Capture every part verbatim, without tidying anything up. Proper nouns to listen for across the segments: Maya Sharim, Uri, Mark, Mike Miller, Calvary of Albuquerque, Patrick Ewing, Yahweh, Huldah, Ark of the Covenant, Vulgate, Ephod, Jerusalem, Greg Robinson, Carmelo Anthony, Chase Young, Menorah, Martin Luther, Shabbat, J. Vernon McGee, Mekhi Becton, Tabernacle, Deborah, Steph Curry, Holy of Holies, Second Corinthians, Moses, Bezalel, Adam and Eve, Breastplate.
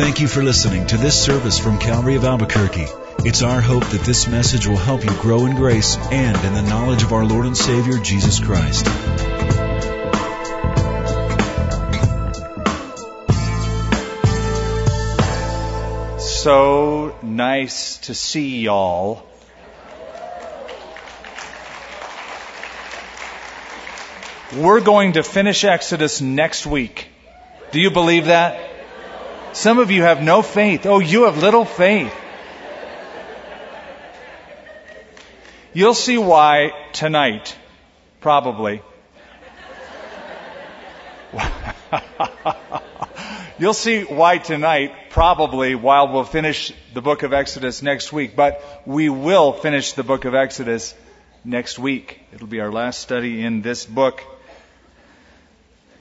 Thank you for listening to this service from Calvary of Albuquerque. It's our hope that this message will help you grow in grace and in the knowledge of our Lord and Savior, Jesus Christ. So nice to see y'all. We're going to finish Exodus next week. Do you believe that? Some of you have no faith. Oh, you have little faith. You'll see why tonight, probably. You'll see why tonight, probably, while we'll finish the book of Exodus next week. But we will finish the book of Exodus next week. It'll be our last study in this book.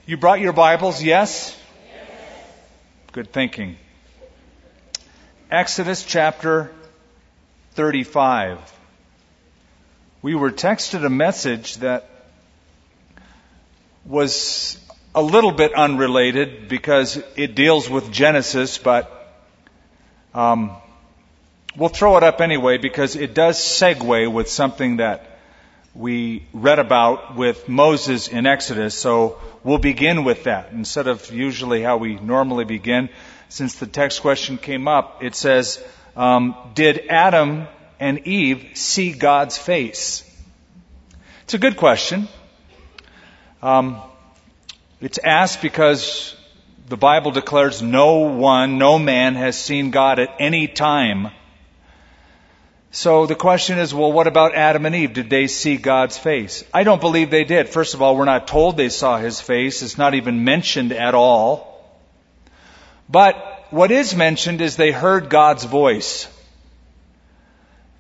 You brought your Bibles, yes? Good thinking. Exodus chapter thirty-five. We were texted a message that was a little bit unrelated because it deals with Genesis, but um, we'll throw it up anyway because it does segue with something that we read about with Moses in Exodus, so we'll begin with that instead of usually how we normally begin. Since the text question came up, it says, um, did Adam and Eve see God's face? It's a good question. Um, it's asked because the Bible declares no one, no man has seen God at any time. So the question is, well, what about Adam and Eve? Did they see God's face? I don't believe they did. First of all, we're not told they saw his face. It's not even mentioned at all. But what is mentioned is they heard God's voice.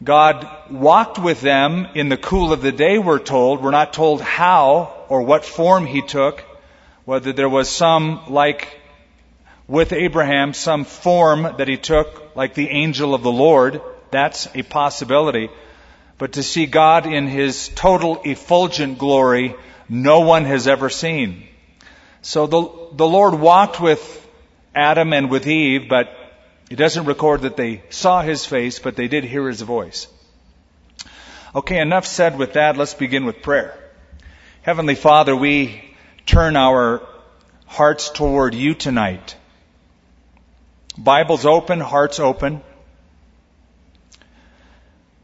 God walked with them in the cool of the day, we're told. We're not told how or what form he took, whether there was some, like with Abraham, some form that he took, like the angel of the Lord. That's a possibility. But to see God in his total effulgent glory, no one has ever seen. So the, the Lord walked with Adam and with Eve, but it doesn't record that they saw his face, but they did hear his voice. Okay, enough said with that. Let's begin with prayer. Heavenly Father, we turn our hearts toward you tonight. Bibles open, hearts open.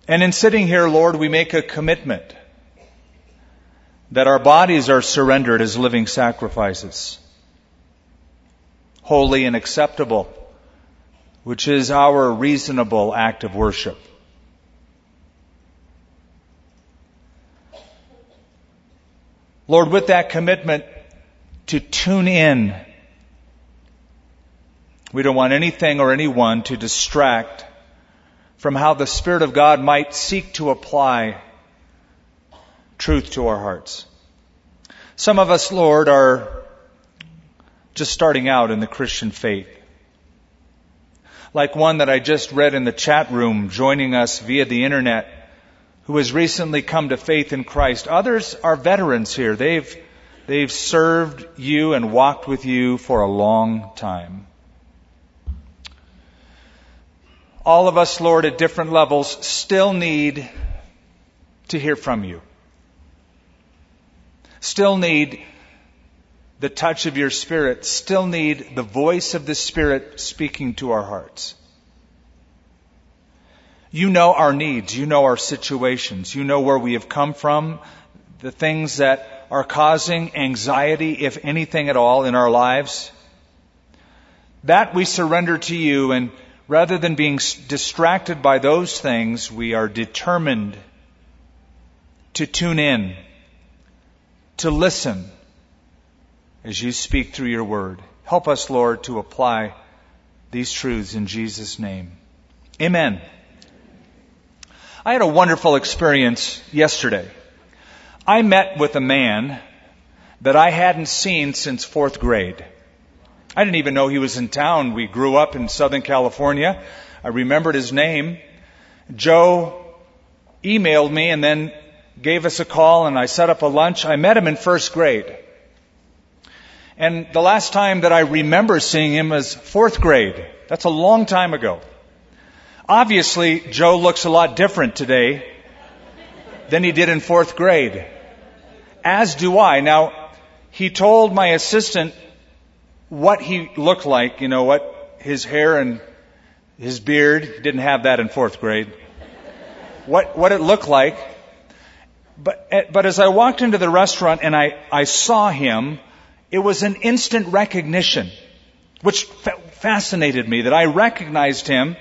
And in sitting here, Lord, we make a commitment that our bodies are surrendered as living sacrifices, holy and acceptable, which is our reasonable act of worship. Lord, with that commitment to tune in, we don't want anything or anyone to distract from how the Spirit of God might seek to apply truth to our hearts. Some of us, Lord, are just starting out in the Christian faith. Like one that I just read in the chat room, joining us via the internet, who has recently come to faith in Christ. Others are veterans here. They've, they've served you and walked with you for a long time. All of us, Lord, at different levels, still need to hear from you. Still need the touch of your Spirit. Still need the voice of the Spirit speaking to our hearts. You know our needs. You know our situations. You know where we have come from, the things that are causing anxiety, if anything at all, in our lives. That we surrender to you, and rather than being distracted by those things, we are determined to tune in, to listen as you speak through your word. Help us, Lord, to apply these truths in Jesus' name. Amen. I had a wonderful experience yesterday. I met with a man that I hadn't seen since fourth grade. I didn't even know he was in town. We grew up in Southern California. I remembered his name. Joe emailed me and then gave us a call, and I set up a lunch. I met him in first grade. And the last time that I remember seeing him was fourth grade. That's a long time ago. Obviously, Joe looks a lot different today than he did in fourth grade. As do I. Now, he told my assistant what he looked like, you know, what his hair and his beard, he didn't have that in fourth grade, what what it looked like. But but as I walked into the restaurant and I, I saw him, it was an instant recognition, which fa- fascinated me, that I recognized him,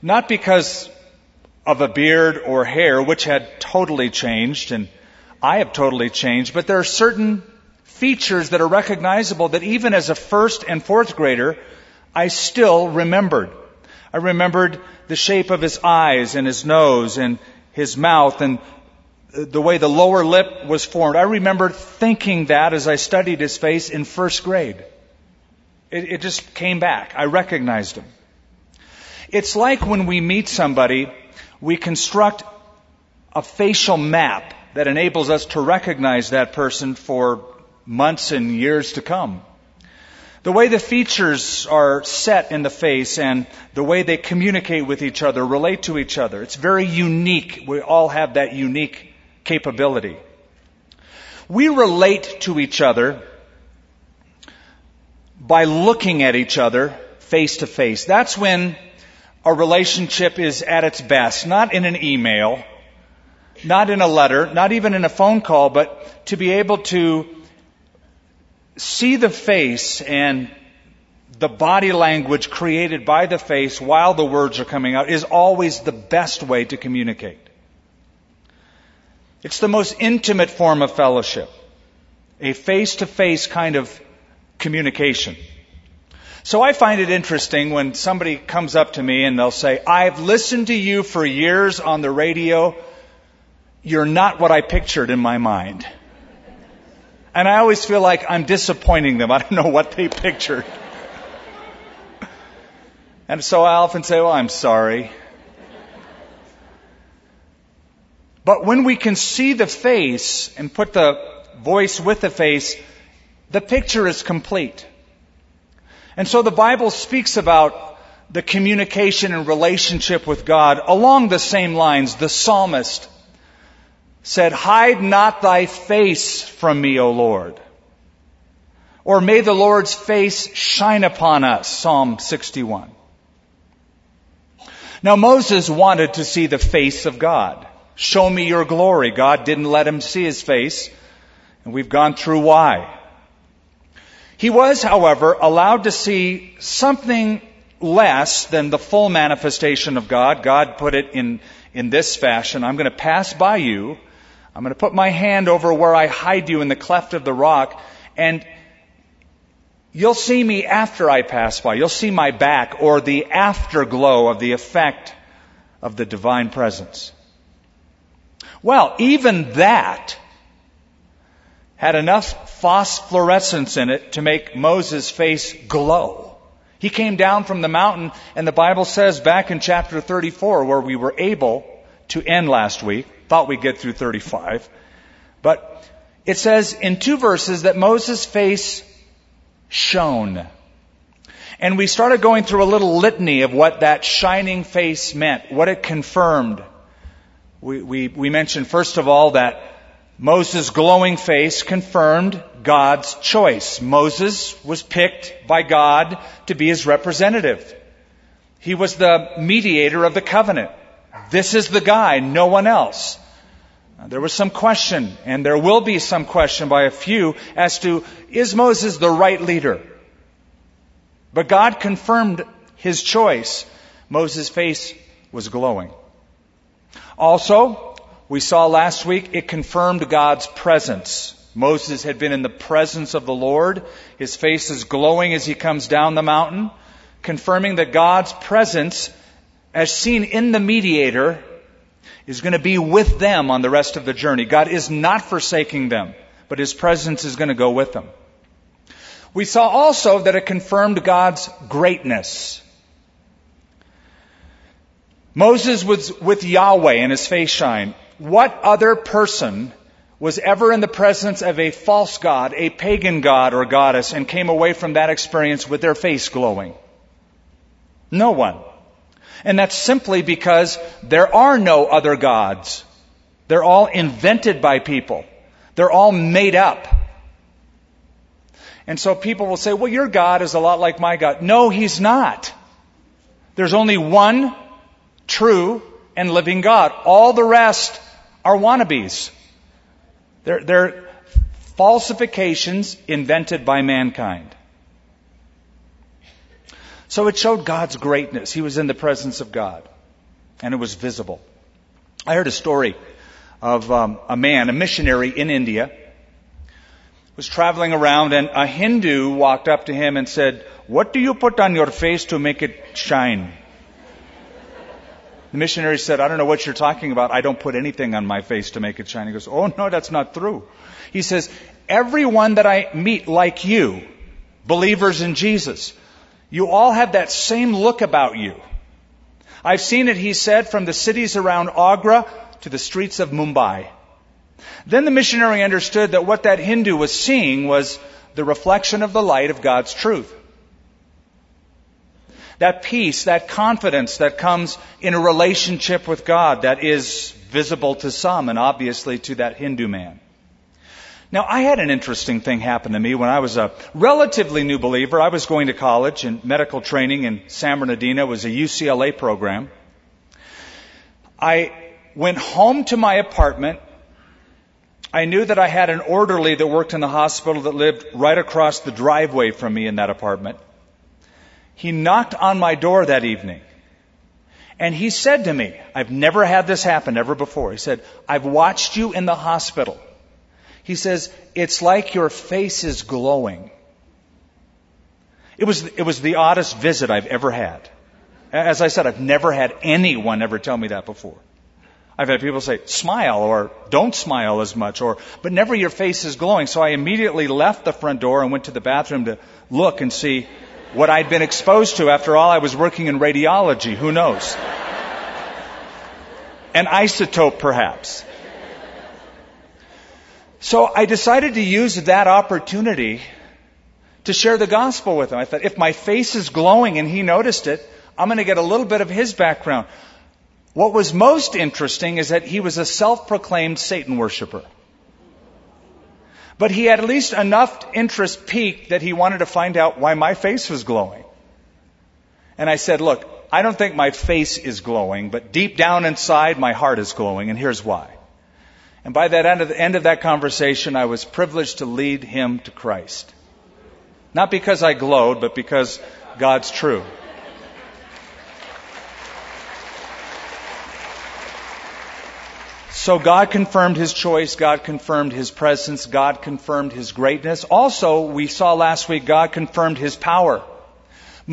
not because of a beard or hair, which had totally changed, and I have totally changed, but there are certain features that are recognizable that even as a first and fourth grader, I still remembered. I remembered the shape of his eyes and his nose and his mouth and the way the lower lip was formed. I remember thinking that as I studied his face in first grade. It, it just came back. I recognized him. It's like when we meet somebody, we construct a facial map that enables us to recognize that person for months and years to come. The way the features are set in the face and the way they communicate with each other, relate to each other, it's very unique. We all have that unique capability. We relate to each other by looking at each other face to face. That's when a relationship is at its best, not in an email, not in a letter, not even in a phone call, but to be able to see the face and the body language created by the face while the words are coming out is always the best way to communicate. It's the most intimate form of fellowship, a face-to-face kind of communication. So I find it interesting when somebody comes up to me and they'll say, I've listened to you for years on the radio. You're not what I pictured in my mind. And I always feel like I'm disappointing them. I don't know what they pictured. And so I often say, well, I'm sorry. But when we can see the face and put the voice with the face, the picture is complete. And so the Bible speaks about the communication and relationship with God along the same lines. The psalmist said, hide not thy face from me, O Lord. Or may the Lord's face shine upon us, Psalm sixty-one. Now Moses wanted to see the face of God. Show me your glory. God didn't let him see his face, and we've gone through why. He was, however, allowed to see something less than the full manifestation of God. God put it in, in this fashion. I'm going to pass by you. I'm going to put my hand over where I hide you in the cleft of the rock, and you'll see me after I pass by. You'll see my back, or the afterglow of the effect of the divine presence. Well, even that had enough phosphorescence in it to make Moses' face glow. He came down from the mountain, and the Bible says back in chapter thirty-four, where we were able to end last week, thought we'd get through thirty-five, but it says in two verses that Moses' face shone. And we started going through a little litany of what that shining face meant, what it confirmed. We, we, we mentioned, first of all, that Moses' glowing face confirmed God's choice. Moses was picked by God to be his representative. He was the mediator of the covenant. This is the guy, no one else. There was some question, and there will be some question by a few, as to, is Moses the right leader? But God confirmed his choice. Moses' face was glowing. Also, we saw last week, it confirmed God's presence. Moses had been in the presence of the Lord. His face is glowing as he comes down the mountain, confirming that God's presence, as seen in the mediator, is going to be with them on the rest of the journey. God is not forsaking them, but his presence is going to go with them. We saw also that it confirmed God's greatness. Moses was with Yahweh and his face shine. What other person was ever in the presence of a false god, a pagan god or goddess, and came away from that experience with their face glowing? No one. And that's simply because there are no other gods. They're all invented by people. They're all made up. And so people will say, well, your God is a lot like my God. No, he's not. There's only one true and living God. All the rest are wannabes. They're, they're falsifications invented by mankind. So it showed God's greatness. He was in the presence of God, and it was visible. I heard a story of um, a man, a missionary in India, was traveling around, and a Hindu walked up to him and said, "What do you put on your face to make it shine?" The missionary said, "I don't know what you're talking about. I don't put anything on my face to make it shine." He goes, "Oh, no, that's not true." He says, "Everyone that I meet like you, believers in Jesus, you all have that same look about you. I've seen it," he said, "from the cities around Agra to the streets of Mumbai." Then the missionary understood that what that Hindu was seeing was the reflection of the light of God's truth. That peace, that confidence that comes in a relationship with God that is visible to some and obviously to that Hindu man. Now, I had an interesting thing happen to me when I was a relatively new believer. I was going to college and medical training in San Bernardino. It was a U C L A program. I went home to my apartment. I knew that I had an orderly that worked in the hospital that lived right across the driveway from me in that apartment. He knocked on my door that evening, and he said to me, I've never had this happen ever before. He said, "I've watched you in the hospital." He says, "It's like your face is glowing." It was, it was the oddest visit I've ever had. As I said, I've never had anyone ever tell me that before. I've had people say, "Smile," or "Don't smile as much," or but never "your face is glowing." So I immediately left the front door and went to the bathroom to look and see what I'd been exposed to. After all, I was working in radiology. Who knows? An isotope, perhaps. So I decided to use that opportunity to share the gospel with him. I thought, if my face is glowing and he noticed it, I'm going to get a little bit of his background. What was most interesting is that he was a self-proclaimed Satan worshiper. But he had at least enough interest piqued that he wanted to find out why my face was glowing. And I said, "Look, I don't think my face is glowing, but deep down inside, my heart is glowing, and here's why." And by that end of the end of that conversation, I was privileged to lead him to Christ. Not because I glowed, but because God's true. So God confirmed his choice, God confirmed his presence, God confirmed his greatness. Also, we saw last week, God confirmed his power.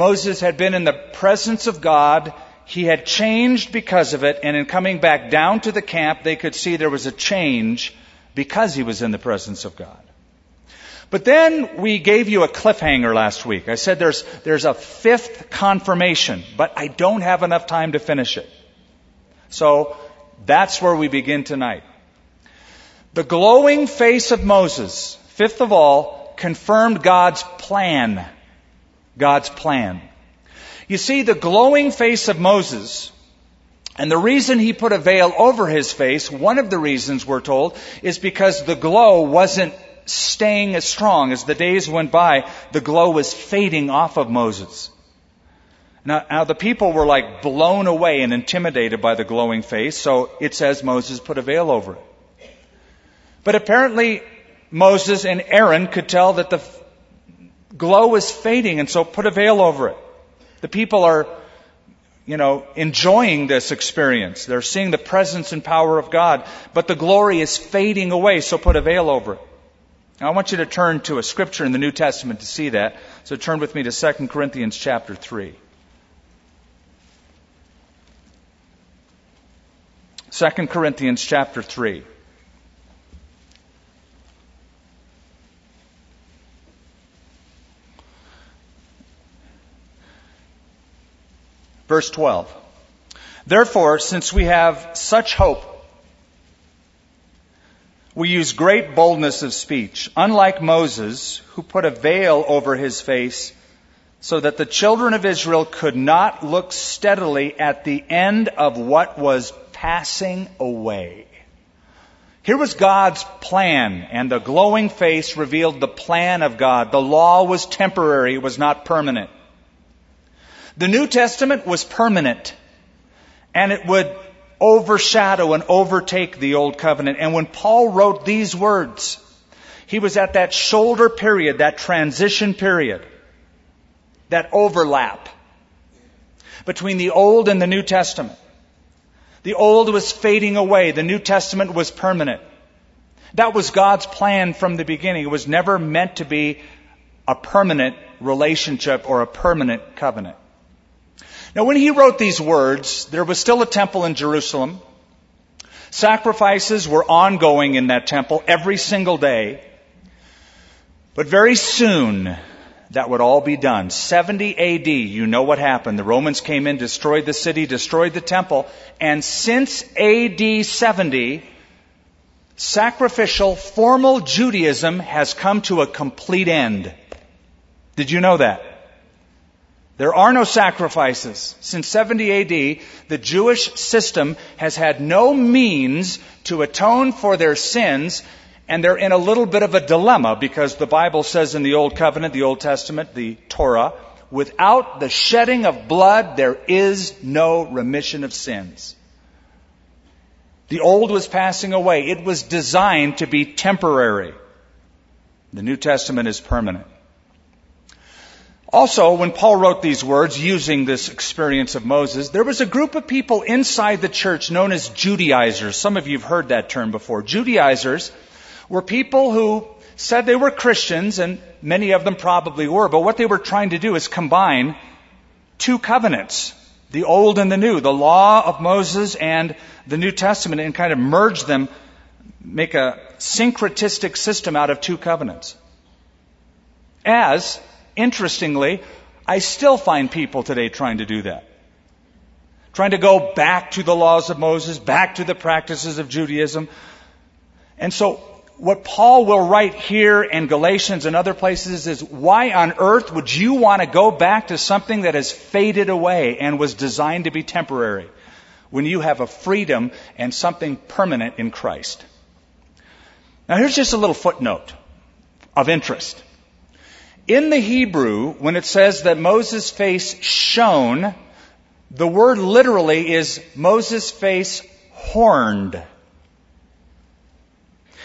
Moses had been in the presence of God. He had changed because of it, and in coming back down to the camp, they could see there was a change because he was in the presence of God. But then we gave you a cliffhanger last week. I said there's there's a fifth confirmation, but I don't have enough time to finish it. So that's where we begin tonight. The glowing face of Moses, fifth of all, confirmed God's plan. God's plan. You see, the glowing face of Moses, and the reason he put a veil over his face, one of the reasons we're told, is because the glow wasn't staying as strong. As the days went by, the glow was fading off of Moses. Now, now, the people were like blown away and intimidated by the glowing face, so it says Moses put a veil over it. But apparently, Moses and Aaron could tell that the f- glow was fading, and so put a veil over it. The people are, you know, enjoying this experience. They're seeing the presence and power of God, but the glory is fading away, so put a veil over it. Now, I want you to turn to a scripture in the New Testament to see that, so turn with me to Second Corinthians chapter three. Second Corinthians chapter three. Verse twelve. "Therefore, since we have such hope, we use great boldness of speech, unlike Moses, who put a veil over his face so that the children of Israel could not look steadily at the end of what was passing away. Here was God's plan, and the glowing face revealed the plan of God. The law was temporary, it was not permanent. The New Testament was permanent, and it would overshadow and overtake the Old Covenant. And when Paul wrote these words, he was at that shoulder period, that transition period, that overlap between the Old and the New Testament. The Old was fading away. The New Testament was permanent. That was God's plan from the beginning. It was never meant to be a permanent relationship or a permanent covenant. Now, when he wrote these words, there was still a temple in Jerusalem. Sacrifices were ongoing in that temple every single day. But very soon, that would all be done. seventy A D, you know what happened. The Romans came in, destroyed the city, destroyed the temple. And since A D seventy, sacrificial, formal Judaism has come to a complete end. Did you know that? There are no sacrifices. Since seventy A D, the Jewish system has had no means to atone for their sins. And they're in a little bit of a dilemma because the Bible says in the Old Covenant, the Old Testament, the Torah, without the shedding of blood, there is no remission of sins. The old was passing away. It was designed to be temporary. The New Testament is permanent. Also, when Paul wrote these words, using this experience of Moses, there was a group of people inside the church known as Judaizers. Some of you have heard that term before. Judaizers were people who said they were Christians, and many of them probably were, but what they were trying to do is combine two covenants, the old and the new, the law of Moses and the New Testament, and kind of merge them, make a syncretistic system out of two covenants. As, interestingly, I still find people today trying to do that, trying to go back to the laws of Moses, back to the practices of Judaism. And so what Paul will write here in Galatians and other places is, why on earth would you want to go back to something that has faded away and was designed to be temporary when you have a freedom and something permanent in Christ? Now, here's just a little footnote of interest. In the Hebrew, when it says that Moses' face shone, the word literally is Moses' face horned.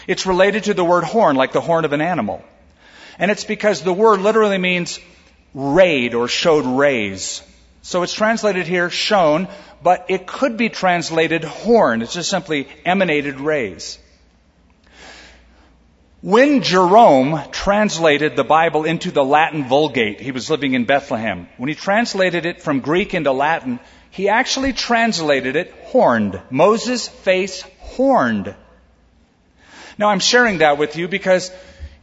It's related to the word horn, like the horn of an animal. And it's because the word literally means rayed or showed rays. So it's translated here, shone, but it could be translated horn. It's just simply emanated rays. When Jerome translated the Bible into the Latin Vulgate, he was living in Bethlehem. When he translated it from Greek into Latin, he actually translated it horned. Moses' face horned. Now, I'm sharing that with you because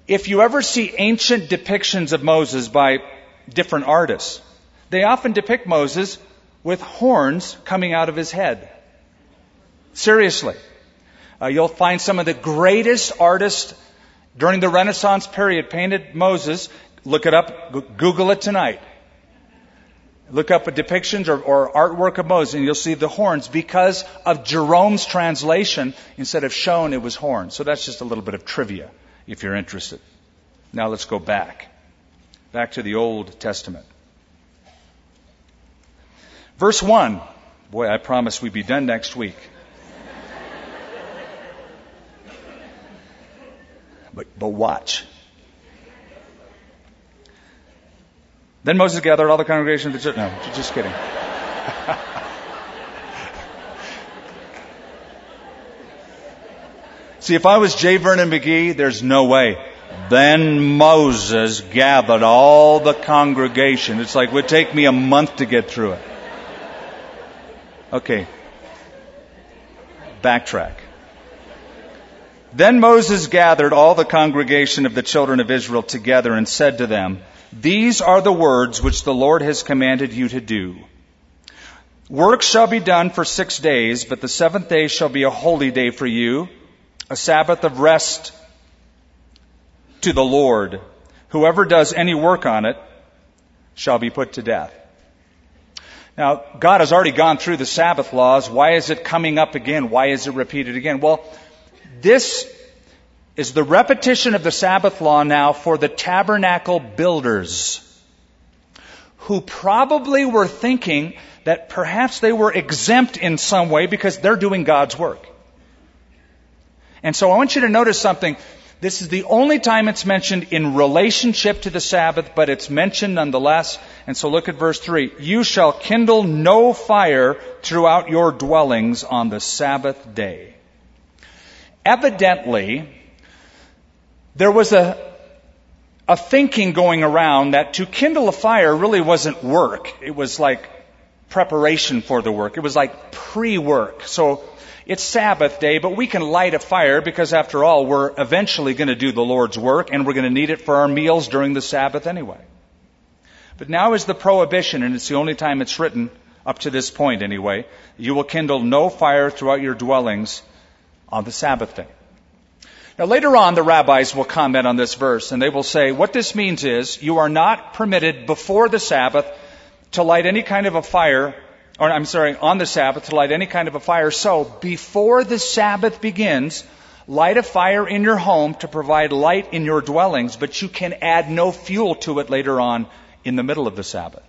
if you ever see ancient depictions of Moses by different artists, they often depict Moses with horns coming out of his head. Seriously. Uh, you'll find some of the greatest artists during the Renaissance period painted Moses. Look it up. Google it tonight. Look up a depictions or, or artwork of Moses, and you'll see the horns. Because of Jerome's translation, instead of shown, it was horn. So that's just a little bit of trivia, if you're interested. Now let's go back. Back to the Old Testament. Verse one. Boy, I promise we'd be done next week. But, but watch. Then Moses gathered all the congregation of the church. No, just kidding. See, if I was J. Vernon McGee, there's no way. Then Moses gathered all the congregation. It's like, it would take me a month to get through it. Okay. Backtrack. Then Moses gathered all the congregation of the children of Israel together and said to them, "These are the words which the Lord has commanded you to do. Work shall be done for six days, but the seventh day shall be a holy day for you, a Sabbath of rest to the Lord. Whoever does any work on it shall be put to death. Now, God has already gone through the Sabbath laws. Why is it coming up again? Why is it repeated again? Well, this is the repetition of the Sabbath law now for the tabernacle builders, who probably were thinking that perhaps they were exempt in some way because they're doing God's work. And so I want you to notice something. This is the only time it's mentioned in relationship to the Sabbath, but it's mentioned nonetheless. And so look at verse three. You shall kindle no fire throughout your dwellings on the Sabbath day. Evidently, there was a a thinking going around that to kindle a fire really wasn't work. It was like preparation for the work. It was like pre-work. So it's Sabbath day, but we can light a fire because, after all, we're eventually going to do the Lord's work, and we're going to need it for our meals during the Sabbath anyway. But now is the prohibition, and it's the only time it's written, up to this point anyway, you will kindle no fire throughout your dwellings on the Sabbath day. Now, later on, the rabbis will comment on this verse, and they will say, what this means is you are not permitted before the Sabbath to light any kind of a fire Or, I'm sorry, on the Sabbath to light any kind of a fire. So before the Sabbath begins, light a fire in your home to provide light in your dwellings, but you can add no fuel to it later on in the middle of the Sabbath.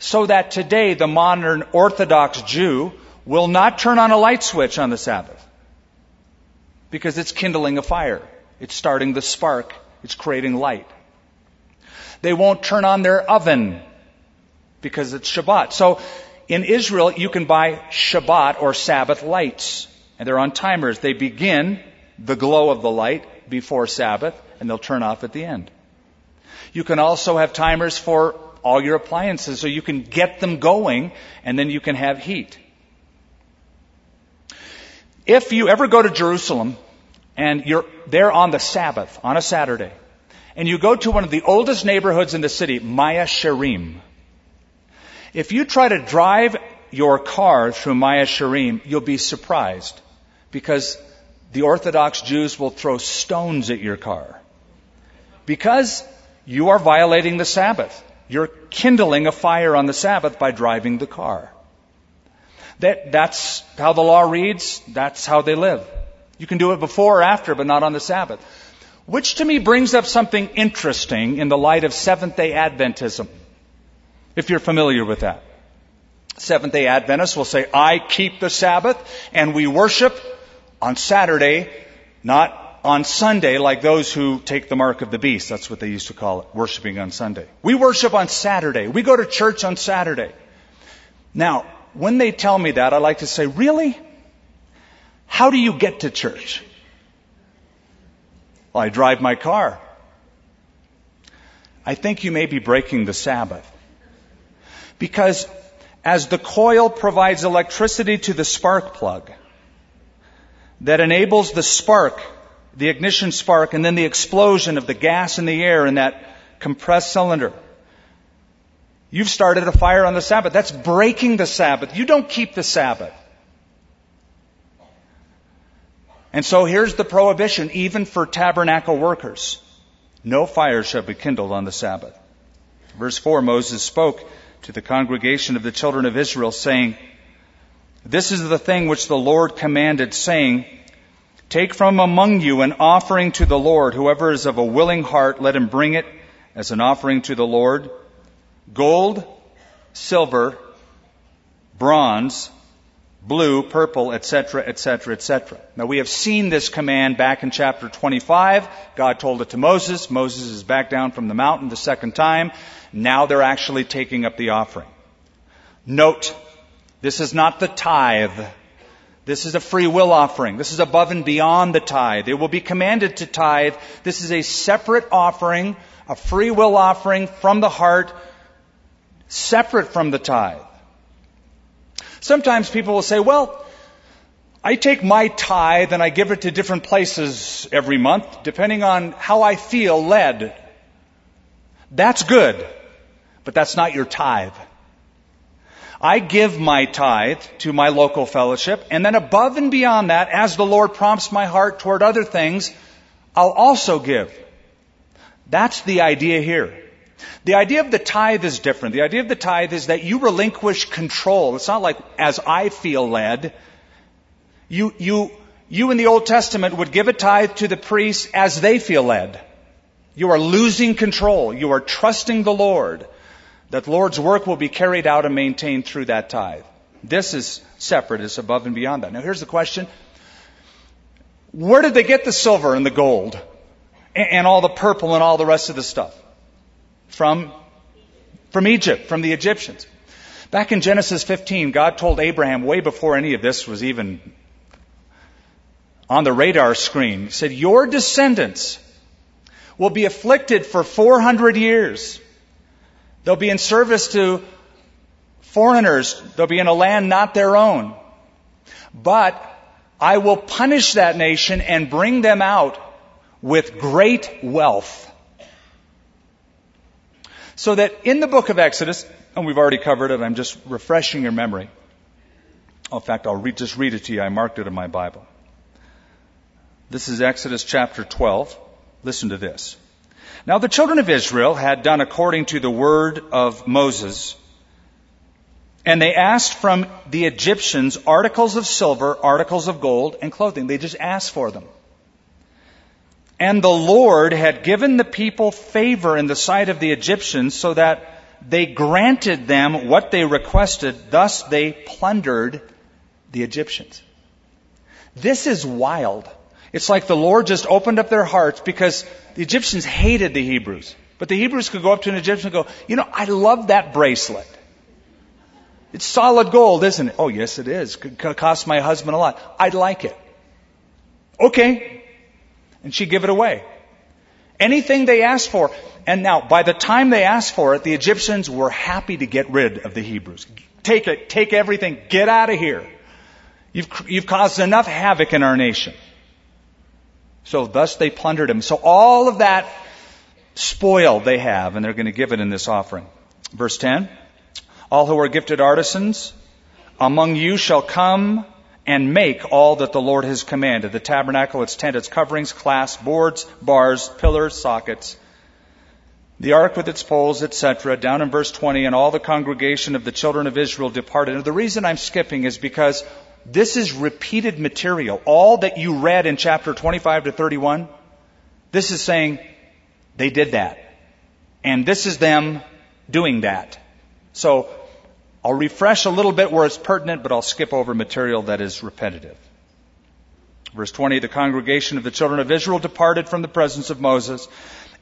So that today the modern Orthodox Jew will not turn on a light switch on the Sabbath, because it's kindling a fire. It's starting the spark. It's creating light. They won't turn on their oven because it's Shabbat. So in Israel, you can buy Shabbat or Sabbath lights, and they're on timers. They begin the glow of the light before Sabbath, and they'll turn off at the end. You can also have timers for all your appliances, so you can get them going, and then you can have heat. If you ever go to Jerusalem, and you're there on the Sabbath, on a Saturday, and you go to one of the oldest neighborhoods in the city, Maya Sharim. If you try to drive your car through Maya Sharim, you'll be surprised, because the Orthodox Jews will throw stones at your car because you are violating the Sabbath. You're kindling a fire on the Sabbath by driving the car. That, that's how the law reads. That's how they live. You can do it before or after, but not on the Sabbath. Which to me brings up something interesting in the light of Seventh-day Adventism, if you're familiar with that. Seventh-day Adventists will say, I keep the Sabbath, and we worship on Saturday, not on Sunday, like those who take the mark of the beast. That's what they used to call it, worshiping on Sunday. We worship on Saturday. We go to church on Saturday. Now, when they tell me that, I like to say, really? How do you get to church? Well, I drive my car. I think you may be breaking the Sabbath. Because as the coil provides electricity to the spark plug that enables the spark, the ignition spark, and then the explosion of the gas in the air in that compressed cylinder, you've started a fire on the Sabbath. That's breaking the Sabbath. You don't keep the Sabbath. And so here's the prohibition, even for tabernacle workers. No fire shall be kindled on the Sabbath. Verse four, Moses spoke to the congregation of the children of Israel, saying, this is the thing which the Lord commanded, saying, take from among you an offering to the Lord. Whoever is of a willing heart, let him bring it as an offering to the Lord. Gold, silver, bronze, blue, purple, et cetera, et cetera, et cetera. Now we have seen this command back in chapter twenty-five. God told it to Moses. Moses is back down from the mountain the second time. Now they're actually taking up the offering. Note, this is not the tithe. This is a free will offering. This is above and beyond the tithe. They will be commanded to tithe. This is a separate offering, a free will offering from the heart, separate from the tithe. Sometimes people will say, well, I take my tithe and I give it to different places every month, depending on how I feel led. That's good, but that's not your tithe. I give my tithe to my local fellowship, and then above and beyond that, as the Lord prompts my heart toward other things, I'll also give. That's the idea here. The idea of the tithe is different. The idea of the tithe is that you relinquish control. It's not like, as I feel led. You, you, you in the Old Testament would give a tithe to the priests as they feel led. You are losing control. You are trusting the Lord, that the Lord's work will be carried out and maintained through that tithe. This is separate. It's above and beyond that. Now here's the question. Where did they get the silver and the gold and, and all the purple and all the rest of the stuff? From, from Egypt, from the Egyptians. Back in Genesis fifteen, God told Abraham, way before any of this was even on the radar screen, he said, your descendants will be afflicted for four hundred years. They'll be in service to foreigners. They'll be in a land not their own. But I will punish that nation and bring them out with great wealth. So that in the book of Exodus, and we've already covered it, I'm just refreshing your memory. In fact, I'll read, just read it to you. I marked it in my Bible. This is Exodus chapter twelve. Listen to this. Now the children of Israel had done according to the word of Moses, and they asked from the Egyptians articles of silver, articles of gold, and clothing. They just asked for them. And the Lord had given the people favor in the sight of the Egyptians, so that they granted them what they requested. Thus they plundered the Egyptians. This is wild. It's like the Lord just opened up their hearts, because the Egyptians hated the Hebrews. But the Hebrews could go up to an Egyptian and go, you know, I love that bracelet. It's solid gold, isn't it? Oh, yes, it is. It cost my husband a lot. I'd like it. Okay. And she'd give it away. Anything they asked for. And now, by the time they asked for it, the Egyptians were happy to get rid of the Hebrews. Take it. Take everything. Get out of here. You've, you've caused enough havoc in our nation. So thus they plundered him. So all of that spoil they have, and they're going to give it in this offering. Verse ten, all who are gifted artisans among you shall come and make all that the Lord has commanded. The tabernacle, its tent, its coverings, clasps, boards, bars, pillars, sockets, the ark with its poles, et cetera. Down in verse twenty, and all the congregation of the children of Israel departed. And the reason I'm skipping is because this is repeated material. All that you read in chapter twenty-five to thirty-one, this is saying they did that. And this is them doing that. So I'll refresh a little bit where it's pertinent, but I'll skip over material that is repetitive. Verse twenty, the congregation of the children of Israel departed from the presence of Moses,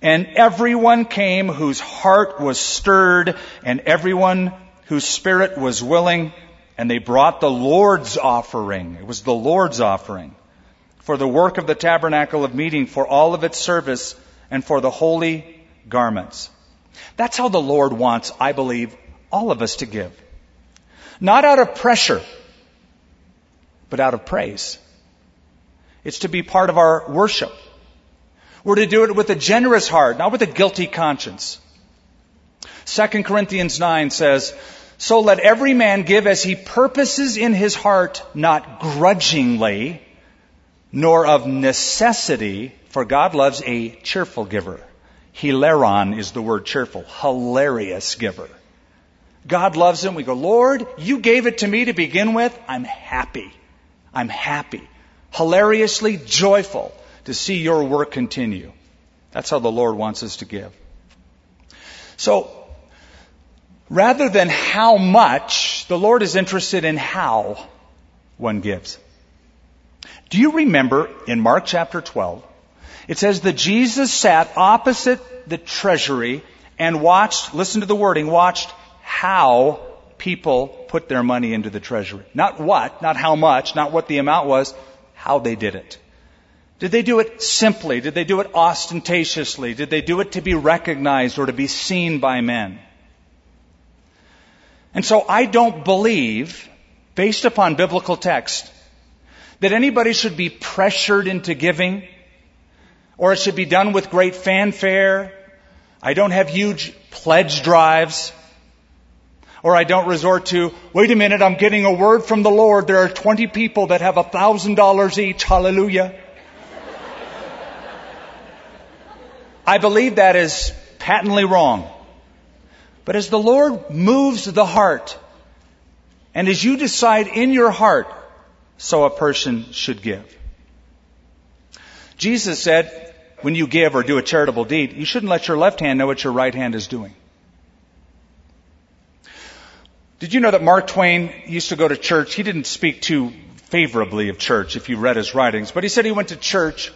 and everyone came whose heart was stirred, and everyone whose spirit was willing. And they brought the Lord's offering. It was the Lord's offering for the work of the tabernacle of meeting, for all of its service, and for the holy garments. That's how the Lord wants, I believe, all of us to give. Not out of pressure, but out of praise. It's to be part of our worship. We're to do it with a generous heart, not with a guilty conscience. Second Corinthians nine says, so let every man give as he purposes in his heart, not grudgingly, nor of necessity, for God loves a cheerful giver. Hilaron is the word cheerful, hilarious giver. God loves him. We go, Lord, you gave it to me to begin with. I'm happy. I'm happy. Hilariously joyful to see your work continue. That's how the Lord wants us to give. So, rather than how much, the Lord is interested in how one gives. Do you remember in Mark chapter twelve, it says that Jesus sat opposite the treasury and watched, listen to the wording, watched how people put their money into the treasury. Not what, not how much, not what the amount was, how they did it. Did they do it simply? Did they do it ostentatiously? Did they do it to be recognized or to be seen by men? And so I don't believe, based upon biblical text, that anybody should be pressured into giving, or it should be done with great fanfare. I don't have huge pledge drives, or I don't resort to, wait a minute, I'm getting a word from the Lord. There are twenty people that have one thousand dollars each. Hallelujah. I believe that is patently wrong. But as the Lord moves the heart, and as you decide in your heart, so a person should give. Jesus said, when you give or do a charitable deed, you shouldn't let your left hand know what your right hand is doing. Did you know that Mark Twain used to go to church? He didn't speak too favorably of church, if you read his writings. But he said he went to church,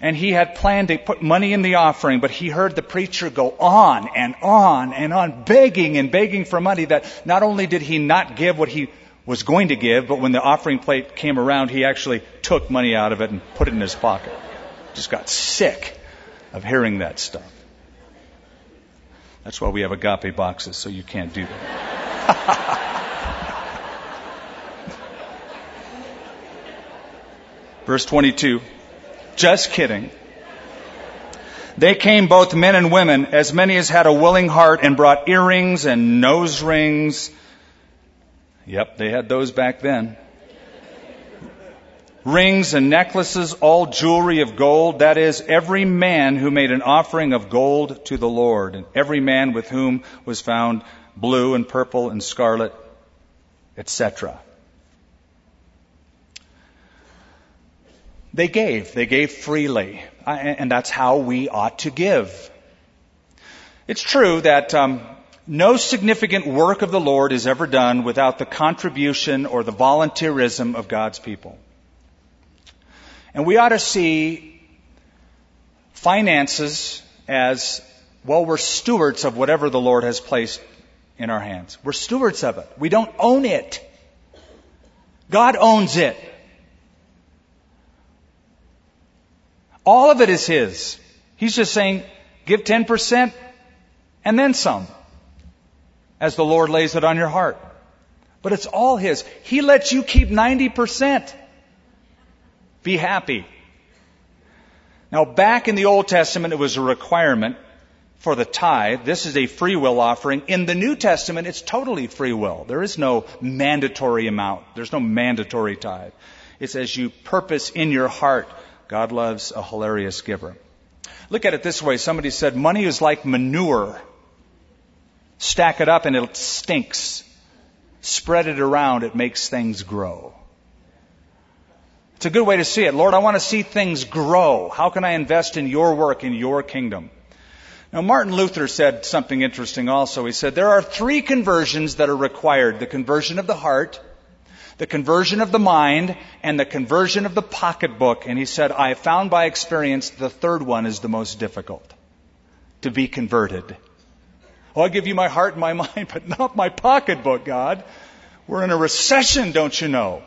and he had planned to put money in the offering, but he heard the preacher go on and on and on, begging and begging for money, that not only did he not give what he was going to give, but when the offering plate came around, he actually took money out of it and put it in his pocket. Just got sick of hearing that stuff. That's why we have agape boxes, so you can't do that. Verse twenty-two. Just kidding. They came, both men and women, as many as had a willing heart, and brought earrings and nose rings. Yep, they had those back then. Rings and necklaces, all jewelry of gold. That is, every man who made an offering of gold to the Lord, and every man with whom was found blue and purple and scarlet, et cetera. They gave. They gave freely. And that's how we ought to give. It's true that um, no significant work of the Lord is ever done without the contribution or the volunteerism of God's people. And we ought to see finances as, well, we're stewards of whatever the Lord has placed in our hands. We're stewards of it. We don't own it. God owns it. All of it is His. He's just saying, give ten percent and then some, as the Lord lays it on your heart. But it's all His. He lets you keep ninety percent. Be happy. Now, back in the Old Testament, it was a requirement for the tithe. This is a free will offering. In the New Testament, it's totally free will. There is no mandatory amount. There's no mandatory tithe. It's as you purpose in your heart. God loves a hilarious giver. Look at it this way. Somebody said, money is like manure. Stack it up and it stinks. Spread it around, it makes things grow. It's a good way to see it. Lord, I want to see things grow. How can I invest in your work, in your kingdom? Now, Martin Luther said something interesting also. He said, there are three conversions that are required. The conversion of the heart, the conversion of the mind, and the conversion of the pocketbook. And he said, I have found by experience the third one is the most difficult, to be converted. Oh, I give you my heart and my mind, but not my pocketbook, God. We're in a recession, don't you know?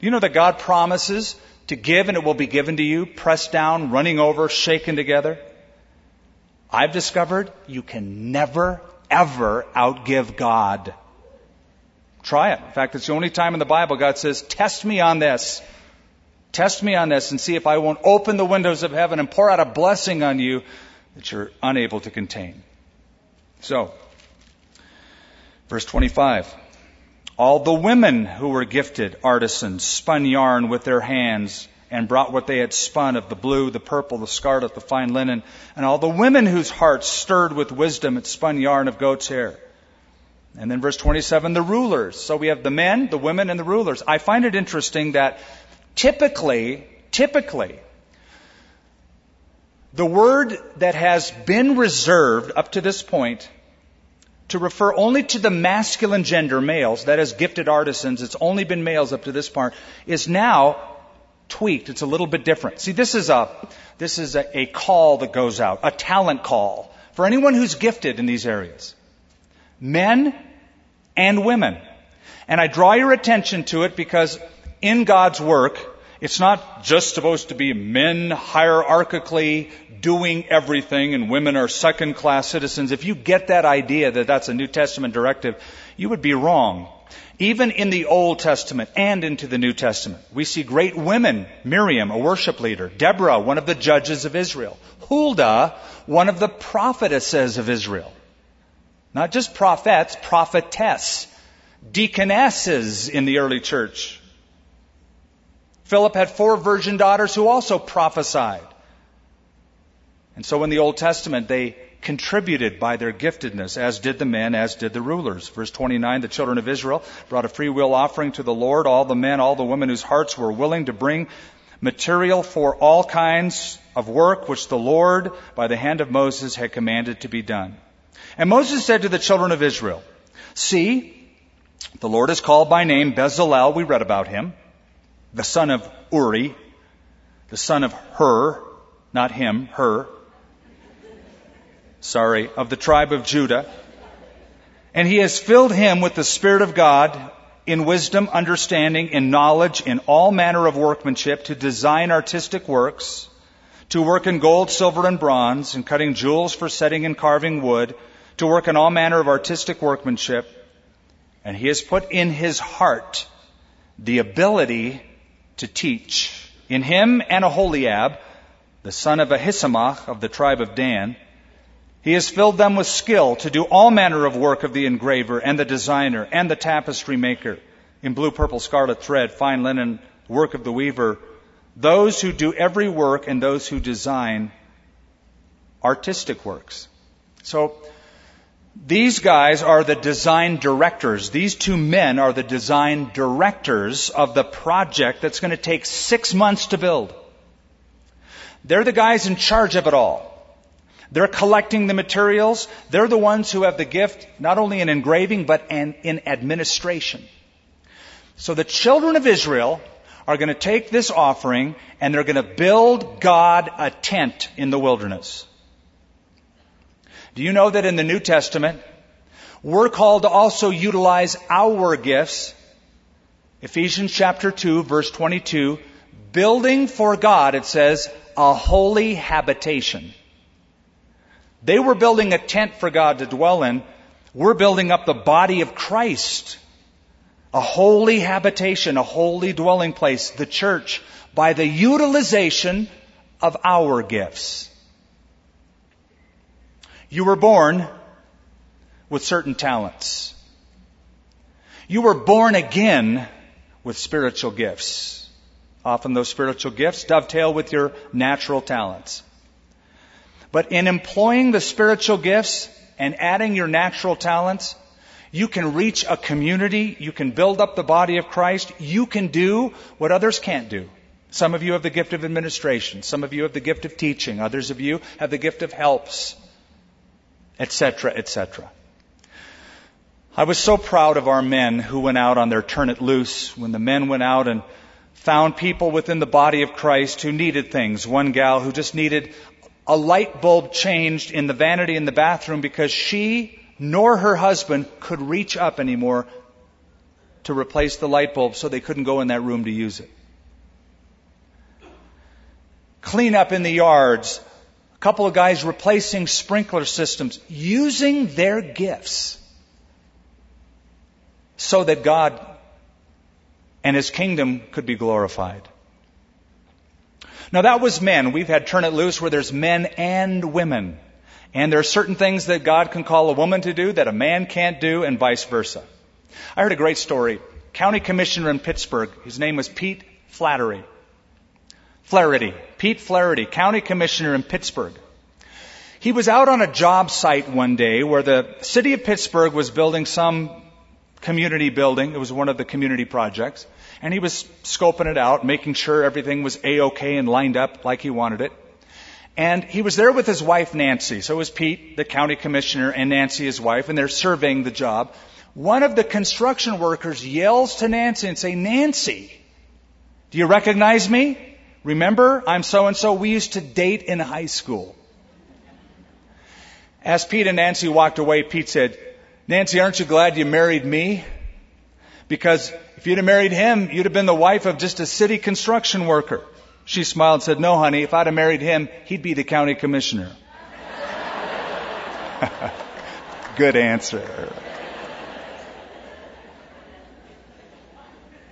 You know that God promises to give and it will be given to you, pressed down, running over, shaken together. I've discovered you can never, ever outgive God. Try it. In fact, it's the only time in the Bible God says, test me on this. Test me on this and see if I won't open the windows of heaven and pour out a blessing on you that you're unable to contain. So, verse twenty-five. All the women who were gifted artisans spun yarn with their hands, and brought what they had spun of the blue, the purple, the scarlet, the fine linen. And all the women whose hearts stirred with wisdom had spun yarn of goat's hair. And then verse twenty-seven, the rulers. So we have the men, the women, and the rulers. I find it interesting that typically, typically, the word that has been reserved up to this point to refer only to the masculine gender, males, that is gifted artisans, it's only been males up to this part, is now tweaked. It's a little bit different. See, this is a this is a, a call that goes out, a talent call for anyone who's gifted in these areas, men and women. And I draw your attention to it because in God's work, it's not just supposed to be men hierarchically doing everything and women are second-class citizens. If you get that idea that that's a New Testament directive, you would be wrong. Even in the Old Testament and into the New Testament, we see great women, Miriam, a worship leader, Deborah, one of the judges of Israel, Huldah, one of the prophetesses of Israel. Not just prophets, prophetess, deaconesses in the early church. Philip had four virgin daughters who also prophesied. And so in the Old Testament, they contributed by their giftedness, as did the men, as did the rulers. Verse twenty-nine, the children of Israel brought a free will offering to the Lord, all the men, all the women whose hearts were willing to bring material for all kinds of work which the Lord, by the hand of Moses, had commanded to be done. And Moses said to the children of Israel, see, the Lord is called by name Bezalel, we read about him, the son of Uri, the son of Hur, not him, Hur, Sorry, of the tribe of Judah. And he has filled him with the Spirit of God in wisdom, understanding, in knowledge, in all manner of workmanship, to design artistic works, to work in gold, silver, and bronze, in cutting jewels for setting and carving wood, to work in all manner of artistic workmanship. And he has put in his heart the ability to teach. In him and Aholiab, the son of Ahisamach of the tribe of Dan, he has filled them with skill to do all manner of work of the engraver and the designer and the tapestry maker in blue, purple, scarlet thread, fine linen, work of the weaver, those who do every work and those who design artistic works. So these guys are the design directors. These two men are the design directors of the project that's going to take six months to build. They're the guys in charge of it all. They're collecting the materials. They're the ones who have the gift, not only in engraving, but in, in administration. So the children of Israel are going to take this offering, and they're going to build God a tent in the wilderness. Do you know that in the New Testament, we're called to also utilize our gifts? Ephesians chapter two, verse twenty-two, building for God, it says, a holy habitation. They were building a tent for God to dwell in. We're building up the body of Christ, a holy habitation, a holy dwelling place, the church, by the utilization of our gifts. You were born with certain talents. You were born again with spiritual gifts. Often those spiritual gifts dovetail with your natural talents. But in employing the spiritual gifts and adding your natural talents, you can reach a community, you can build up the body of Christ, you can do what others can't do. Some of you have the gift of administration, some of you have the gift of teaching, others of you have the gift of helps, et cetera, et cetera. I was so proud of our men who went out on their turn it loose, when the men went out and found people within the body of Christ who needed things. One gal who just needed a light bulb changed in the vanity in the bathroom because she nor her husband could reach up anymore to replace the light bulb, so they couldn't go in that room to use it. Clean up in the yards. A couple of guys replacing sprinkler systems, using their gifts so that God and His kingdom could be glorified. Now that was men. We've had Turn It Loose where there's men and women. And there are certain things that God can call a woman to do that a man can't do, and vice versa. I heard a great story. County commissioner in Pittsburgh, his name was Pete Flaherty. Flaherty. Pete Flaherty, county commissioner in Pittsburgh. He was out on a job site one day where the city of Pittsburgh was building some community building. It was one of the community projects. And he was scoping it out, making sure everything was A-okay and lined up like he wanted it. And he was there with his wife, Nancy. So it was Pete, the county commissioner, and Nancy, his wife, and they're surveying the job. One of the construction workers yells to Nancy and say, Nancy, do you recognize me? Remember, I'm so-and-so. We used to date in high school. As Pete and Nancy walked away, Pete said, Nancy, aren't you glad you married me? Because if you'd have married him, you'd have been the wife of just a city construction worker. She smiled and said, no, honey, if I'd have married him, he'd be the county commissioner. Good answer.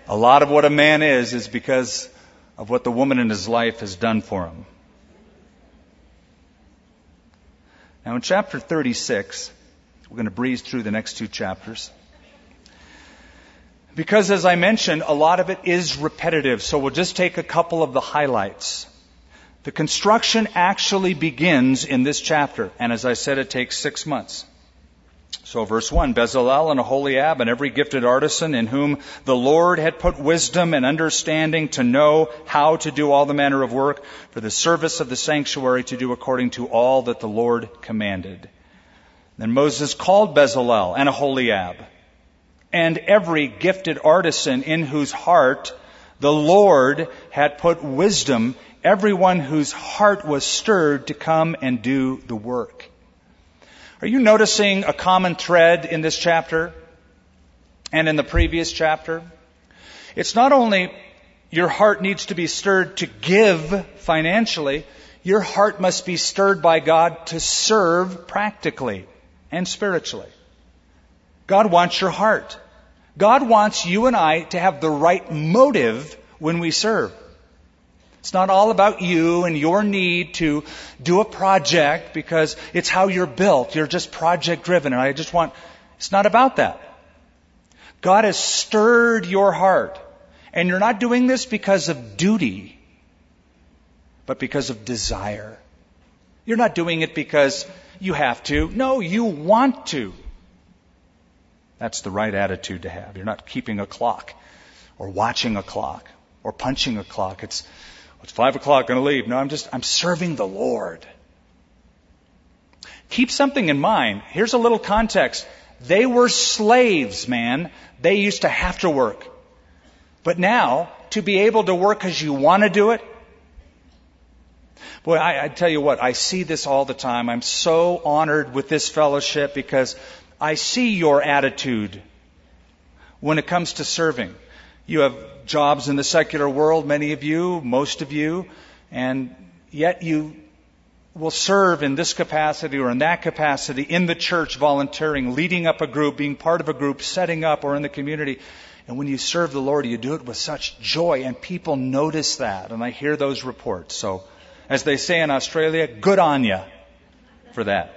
A lot of what a man is, is because of what the woman in his life has done for him. Now in chapter thirty-six, we're going to breeze through the next two chapters, because, as I mentioned, a lot of it is repetitive, so we'll just take a couple of the highlights. The construction actually begins in this chapter, and as I said, it takes six months. So verse one, Bezalel and Aholiab and every gifted artisan in whom the Lord had put wisdom and understanding to know how to do all the manner of work for the service of the sanctuary to do according to all that the Lord commanded. Then Moses called Bezalel and Aholiab and every gifted artisan in whose heart the Lord had put wisdom, everyone whose heart was stirred to come and do the work. Are you noticing a common thread in this chapter and in the previous chapter? It's not only your heart needs to be stirred to give financially, your heart must be stirred by God to serve practically and spiritually. God wants your heart. God wants you and I to have the right motive when we serve. It's not all about you and your need to do a project because it's how you're built. You're just project driven. And I just want, it's not about that. God has stirred your heart. And you're not doing this because of duty, but because of desire. You're not doing it because you have to. No, you want to. That's the right attitude to have. You're not keeping a clock or watching a clock or punching a clock. It's It's five o'clock, going to leave. No, I'm just, I'm serving the Lord. Keep something in mind. Here's a little context. They were slaves, man. They used to have to work. But now, to be able to work because you want to do it. Boy, I, I tell you what, I see this all the time. I'm so honored with this fellowship because I see your attitude when it comes to serving. You have jobs in the secular world, many of you, most of you, and yet you will serve in this capacity or in that capacity, in the church, volunteering, leading up a group, being part of a group, setting up, or in the community. And when you serve the Lord, you do it with such joy, and people notice that. And I hear those reports. So, as they say in Australia, good on ya for that.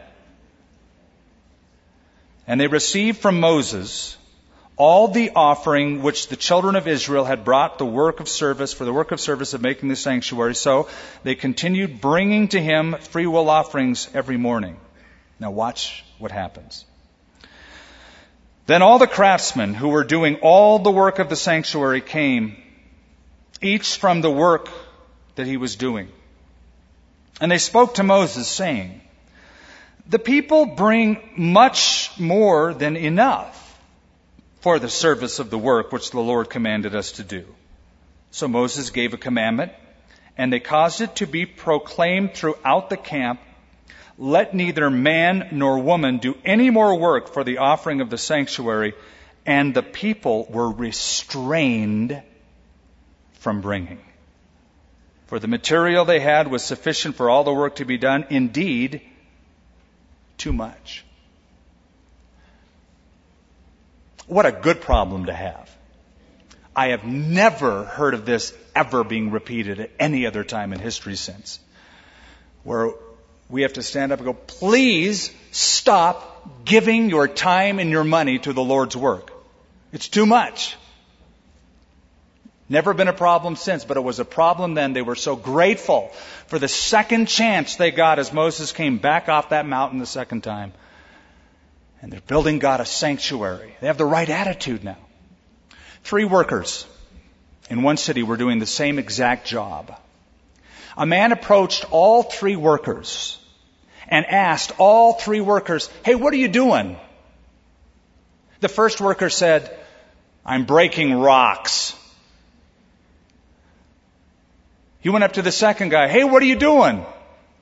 And they received from Moses all the offering which the children of Israel had brought the work of service for the work of service of making the sanctuary. So they continued bringing to him free will offerings every morning. Now watch what happens. Then all the craftsmen who were doing all the work of the sanctuary came, each from the work that he was doing. And they spoke to Moses, saying, "The people bring much more than enough for the service of the work which the Lord commanded us to do." So Moses gave a commandment, and they caused it to be proclaimed throughout the camp, "Let neither man nor woman do any more work for the offering of the sanctuary," and the people were restrained from bringing. For the material they had was sufficient for all the work to be done, indeed, too much. What a good problem to have. I have never heard of this ever being repeated at any other time in history since, where we have to stand up and go, please stop giving your time and your money to the Lord's work. It's too much. Never been a problem since, but it was a problem then. They were so grateful for the second chance they got as Moses came back off that mountain the second time. And they're building God a sanctuary. They have the right attitude now. Three workers in one city were doing the same exact job. A man approached all three workers and asked all three workers, "Hey, what are you doing?" The first worker said, "I'm breaking rocks." He went up to the second guy, "Hey, what are you doing?"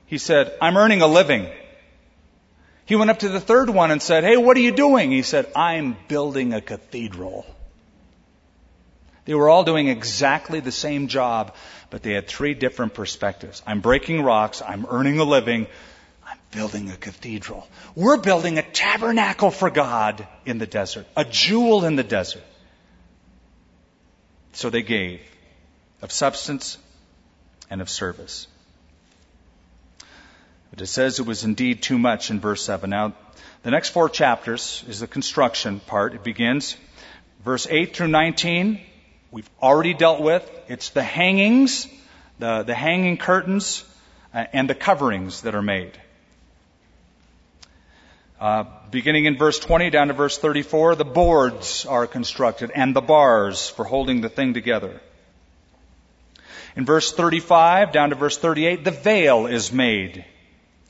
He said, "I'm earning a living." He went up to the third one and said, "Hey, what are you doing?" He said, "I'm building a cathedral." They were all doing exactly the same job, but they had three different perspectives. I'm breaking rocks. I'm earning a living. I'm building a cathedral. We're building a tabernacle for God in the desert, a jewel in the desert. So they gave of substance and of service. But it says it was indeed too much in verse seven. Now, the next four chapters is the construction part. It begins verse eight through nineteen. We've already dealt with. It's the hangings, the, the hanging curtains, and the coverings that are made. Uh, beginning in verse twenty down to verse thirty-four, the boards are constructed and the bars for holding the thing together. In verse thirty-five down to verse thirty-eight, the veil is made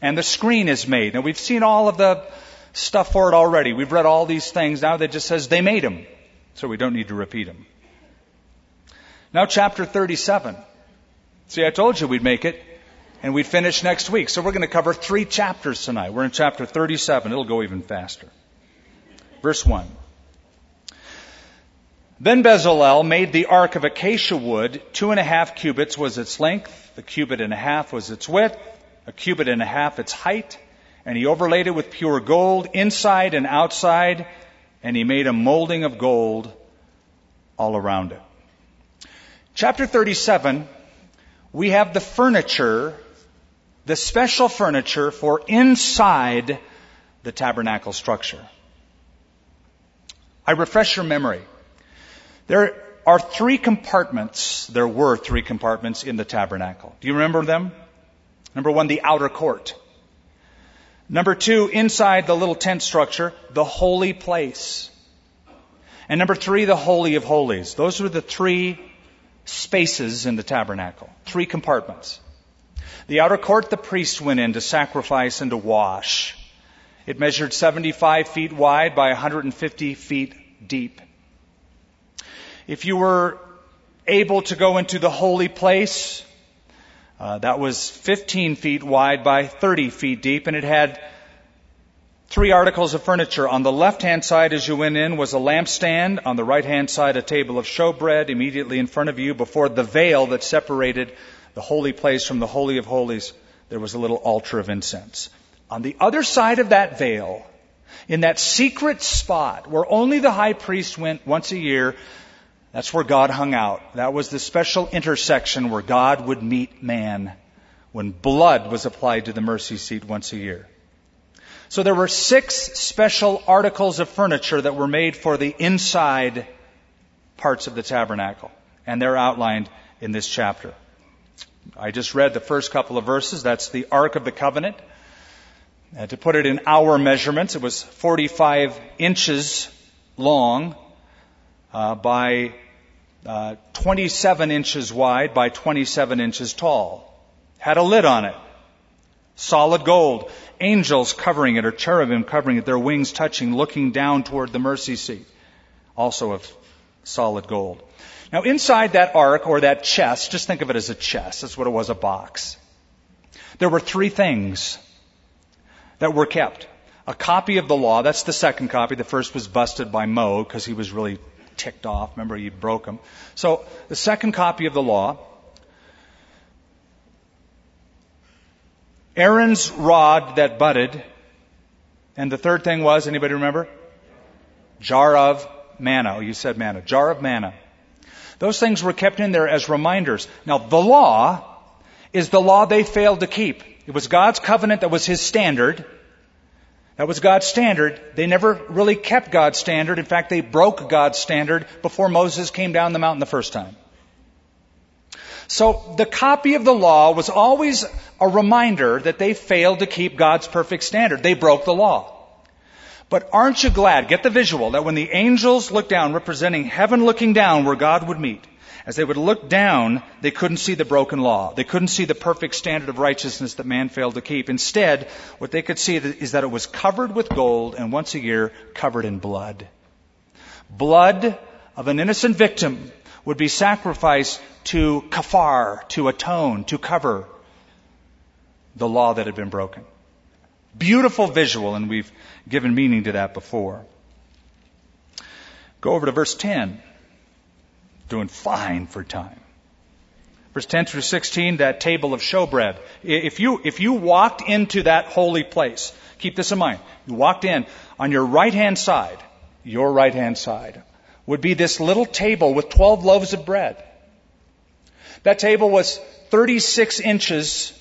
and the screen is made. Now we've seen all of the stuff for it already. We've read all these things. Now that just says they made them, so we don't need to repeat them. Now chapter thirty-seven. See, I told you we'd make it. And we finish next week. So we're going to cover three chapters tonight. We're in chapter thirty-seven. It'll go even faster. Verse one. Then Bezalel made the ark of acacia wood. Two and a half cubits was its length. A cubit and a half was its width. A cubit and a half its height. And he overlaid it with pure gold inside and outside. And he made a molding of gold all around it. Chapter thirty-seven, we have the furniture, the special furniture for inside the tabernacle structure. I refresh your memory. There are three compartments. There were three compartments in the tabernacle. Do you remember them? Number one, the outer court. Number two, inside the little tent structure, the holy place. And number three, the Holy of Holies. Those were the three spaces in the tabernacle. Three compartments. The outer court, the priest went in to sacrifice and to wash. It measured seventy-five feet wide by one hundred fifty feet deep. If you were able to go into the holy place, uh, that was fifteen feet wide by thirty feet deep, and it had three articles of furniture. On the left-hand side as you went in was a lampstand. On the right-hand side, a table of showbread immediately in front of you before the veil that separated the holy place from the Holy of Holies, there was a little altar of incense. On the other side of that veil, in that secret spot where only the high priest went once a year, that's where God hung out. That was the special intersection where God would meet man when blood was applied to the mercy seat once a year. So there were six special articles of furniture that were made for the inside parts of the tabernacle, and they're outlined in this chapter. I just read the first couple of verses. That's the Ark of the Covenant. Uh, to put it in our measurements, it was forty-five inches long uh, by uh, twenty-seven inches wide by twenty-seven inches tall. Had a lid on it. Solid gold. Angels covering it, or cherubim covering it, their wings touching, looking down toward the mercy seat. Also of solid gold. Now, inside that ark, or that chest, just think of it as a chest. That's what it was, a box. There were three things that were kept. A copy of the law. That's the second copy. The first was busted by Mo because he was really ticked off. Remember, he broke him. So the second copy of the law. Aaron's rod that budded. And the third thing was, anybody remember? Jar of manna. Oh, you said manna. Jar of manna. Those things were kept in there as reminders. Now, the law is the law they failed to keep. It was God's covenant that was his standard. That was God's standard. They never really kept God's standard. In fact, they broke God's standard before Moses came down the mountain the first time. So the copy of the law was always a reminder that they failed to keep God's perfect standard. They broke the law. But aren't you glad, get the visual, that when the angels looked down, representing heaven looking down where God would meet, as they would look down, they couldn't see the broken law. They couldn't see the perfect standard of righteousness that man failed to keep. Instead, what they could see is that it was covered with gold and once a year covered in blood. Blood of an innocent victim would be sacrificed to kafar, to atone, to cover the law that had been broken. Beautiful visual, and we've given meaning to that before. Go over to verse ten. Doing fine for time. Verse ten through sixteen, that table of showbread. If you, if you walked into that holy place, keep this in mind. You walked in, on your right-hand side, your right-hand side, would be this little table with twelve loaves of bread. That table was thirty-six inches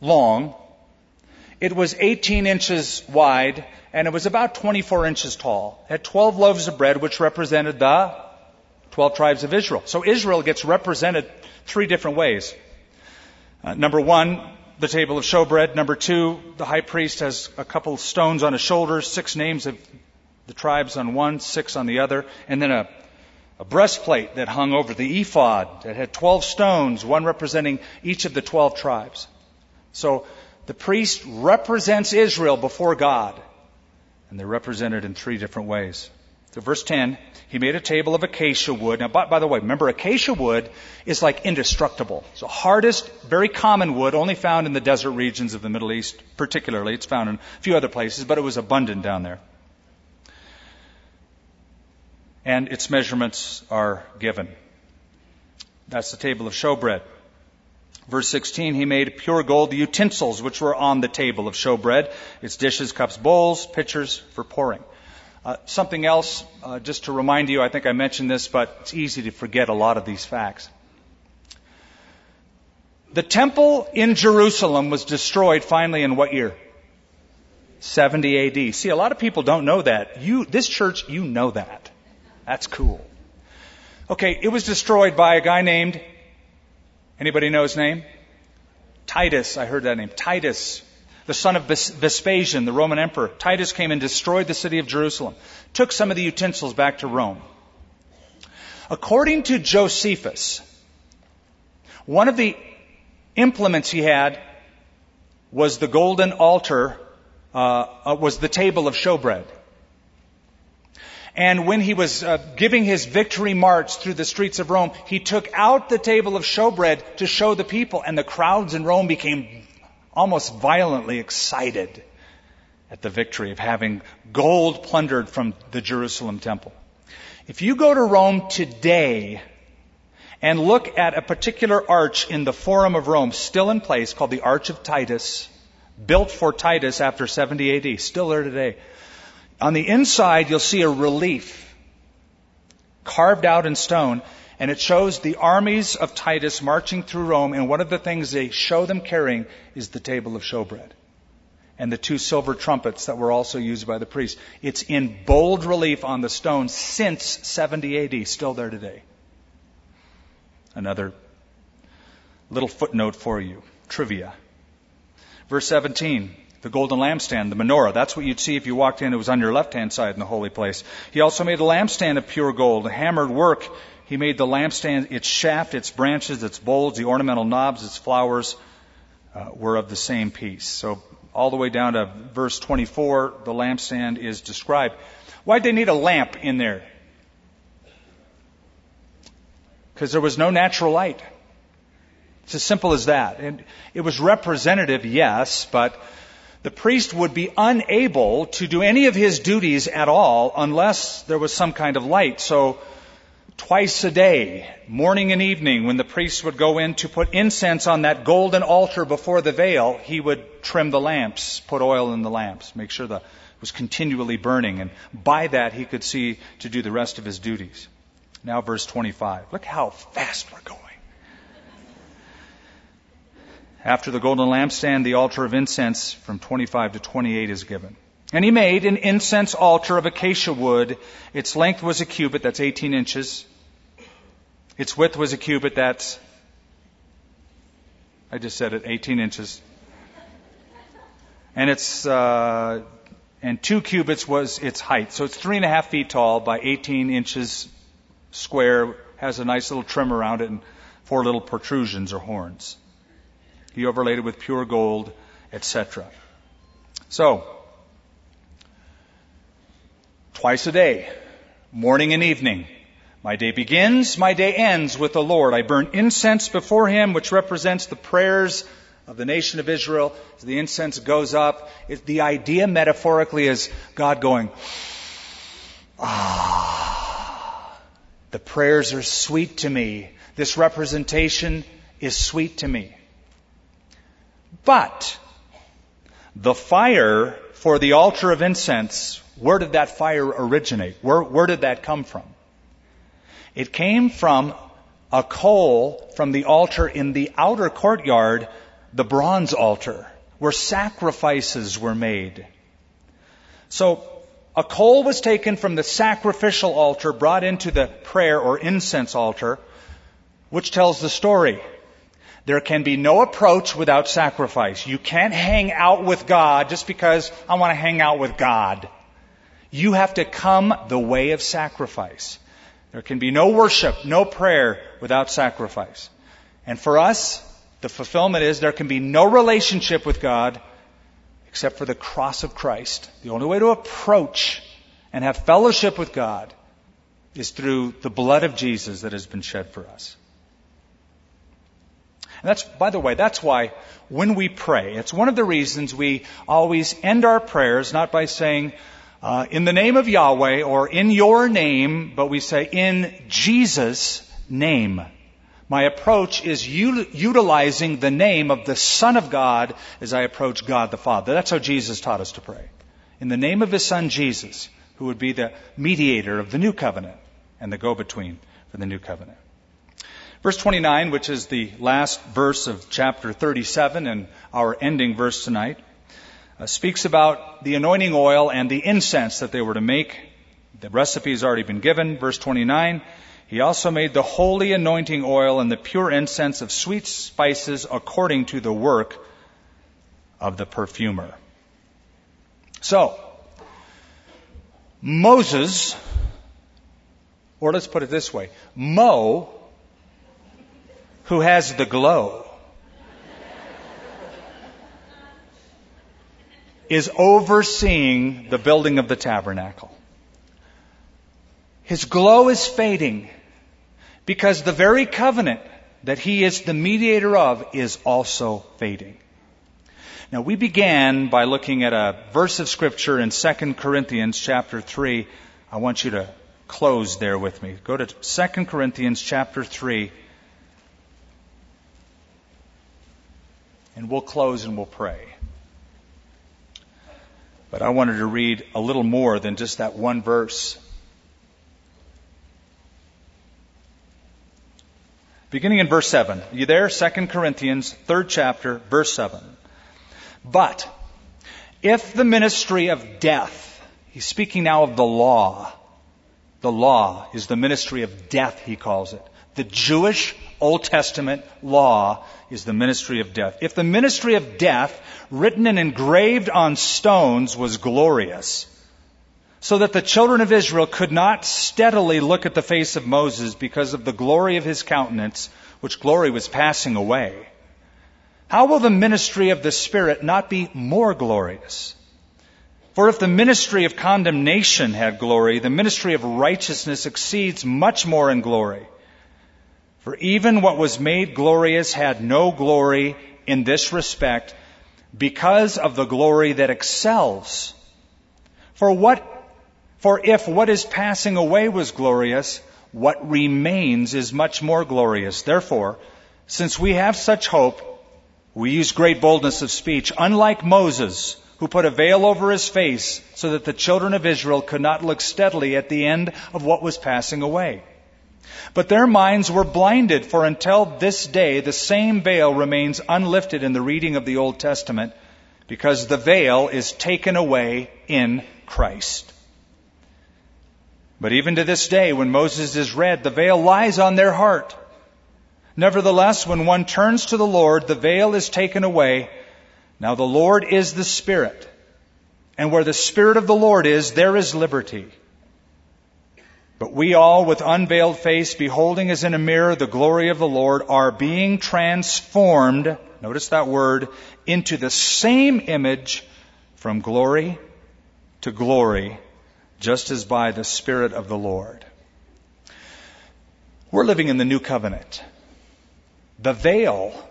long. It was eighteen inches wide, and it was about twenty-four inches tall. It had twelve loaves of bread, which represented the twelve tribes of Israel. So Israel gets represented three different ways. Uh, number one, the table of showbread. Number two, the high priest has a couple stones on his shoulders, six names of the tribes on one, six on the other, and then a, a breastplate that hung over the ephod that had twelve stones, one representing each of the twelve tribes. So the priest represents Israel before God, and they're represented in three different ways. So verse ten, he made a table of acacia wood. Now, by, by the way, remember, acacia wood is like indestructible. It's the hardest, very common wood, only found in the desert regions of the Middle East, particularly. It's found in a few other places, but it was abundant down there. And its measurements are given. That's the table of showbread. Verse sixteen, he made pure gold utensils, which were on the table of showbread. Its dishes, cups, bowls, pitchers for pouring. Uh, something else, uh, just to remind you, I think I mentioned this, but it's easy to forget a lot of these facts. The temple in Jerusalem was destroyed finally in what year? seventy A D. See, a lot of people don't know that. You, this church, you know that. That's cool. Okay, it was destroyed by a guy named, anybody know his name? Titus, I heard that name, Titus. The son of Vespasian, the Roman emperor. Titus came and destroyed the city of Jerusalem, took some of the utensils back to Rome. According to Josephus, one of the implements he had was the golden altar, uh, was the table of showbread. And when he was uh, giving his victory march through the streets of Rome, he took out the table of showbread to show the people, and the crowds in Rome became almost violently excited at the victory of having gold plundered from the Jerusalem temple. If you go to Rome today and look at a particular arch in the Forum of Rome, still in place, called the Arch of Titus, built for Titus after seventy A D, still there today. On the inside, you'll see a relief carved out in stone, and it shows the armies of Titus marching through Rome, and one of the things they show them carrying is the table of showbread and the two silver trumpets that were also used by the priests. It's in bold relief on the stone since seventy A D, still there today. Another little footnote for you, trivia. Verse seventeen, the golden lampstand, the menorah. That's what you'd see if you walked in. It was on your left-hand side in the holy place. He also made a lampstand of pure gold, a hammered work. He made the lampstand, its shaft, its branches, its bolts, the ornamental knobs, its flowers uh, were of the same piece. So all the way down to verse twenty-four, the lampstand is described. Why'd they need a lamp in there? Because there was no natural light. It's as simple as that. And it was representative, yes, but the priest would be unable to do any of his duties at all unless there was some kind of light. So twice a day, morning and evening, when the priest would go in to put incense on that golden altar before the veil, he would trim the lamps, put oil in the lamps, make sure that it was continually burning. And by that, he could see to do the rest of his duties. Now, verse twenty-five. Look how fast we're going. After the golden lampstand, the altar of incense from twenty-five to twenty-eight is given. And he made an incense altar of acacia wood. Its length was a cubit, that's eighteen inches. Its width was a cubit, that's, I just said it, eighteen inches. And it's, uh, and two cubits was its height. So it's three and a half feet tall by eighteen inches square, has a nice little trim around it and four little protrusions or horns. He overlaid it with pure gold, et cetera. So, twice a day, morning and evening. My day begins, my day ends with the Lord. I burn incense before him, which represents the prayers of the nation of Israel. As the incense goes up, it, the idea metaphorically is God going, ah, the prayers are sweet to me. This representation is sweet to me. But the fire for the altar of incense, where did that fire originate? Where, where did that come from? It came from a coal from the altar in the outer courtyard, the bronze altar, where sacrifices were made. So a coal was taken from the sacrificial altar, brought into the prayer or incense altar, which tells the story. There can be no approach without sacrifice. You can't hang out with God just because I want to hang out with God. You have to come the way of sacrifice. There can be no worship, no prayer without sacrifice. And for us, the fulfillment is there can be no relationship with God except for the cross of Christ. The only way to approach and have fellowship with God is through the blood of Jesus that has been shed for us. And that's, by the way, that's why when we pray, it's one of the reasons we always end our prayers not by saying, uh, in the name of Yahweh or in your name, but we say, in Jesus' name. My approach is u- utilizing the name of the Son of God as I approach God the Father. That's how Jesus taught us to pray. In the name of His Son, Jesus, who would be the mediator of the new covenant and the go-between for the new covenant. Verse twenty-nine, which is the last verse of chapter thirty-seven and our ending verse tonight, uh, speaks about the anointing oil and the incense that they were to make. The recipe has already been given. Verse twenty-nine, he also made the holy anointing oil and the pure incense of sweet spices according to the work of the perfumer. So, Moses, or let's put it this way, Mo, who has the glow, is overseeing the building of the tabernacle. His glow is fading because the very covenant that he is the mediator of is also fading. Now, we began by looking at a verse of Scripture in Second Corinthians chapter three. I want you to close there with me. Go to Second Corinthians chapter three. And we'll close and we'll pray. But I wanted to read a little more than just that one verse. Beginning in verse seven. Are you there? Second Corinthians, third chapter, verse seven. But if the ministry of death, he's speaking now of the law. The law is the ministry of death, he calls it. The Jewish Old Testament law is the ministry of death. If the ministry of death, written and engraved on stones, was glorious, so that the children of Israel could not steadily look at the face of Moses because of the glory of his countenance, which glory was passing away, how will the ministry of the Spirit not be more glorious? For if the ministry of condemnation had glory, the ministry of righteousness exceeds much more in glory. For even what was made glorious had no glory in this respect, because of the glory that excels. For what, for if what is passing away was glorious, what remains is much more glorious. Therefore, since we have such hope, we use great boldness of speech, unlike Moses, who put a veil over his face so that the children of Israel could not look steadily at the end of what was passing away. But their minds were blinded, for until this day the same veil remains unlifted in the reading of the Old Testament, because the veil is taken away in Christ. But even to this day, when Moses is read, the veil lies on their heart. Nevertheless, when one turns to the Lord, the veil is taken away. Now the Lord is the Spirit, and where the Spirit of the Lord is, there is liberty. But we all, with unveiled face, beholding as in a mirror the glory of the Lord, are being transformed, notice that word, into the same image from glory to glory, just as by the Spirit of the Lord. We're living in the new covenant. The veil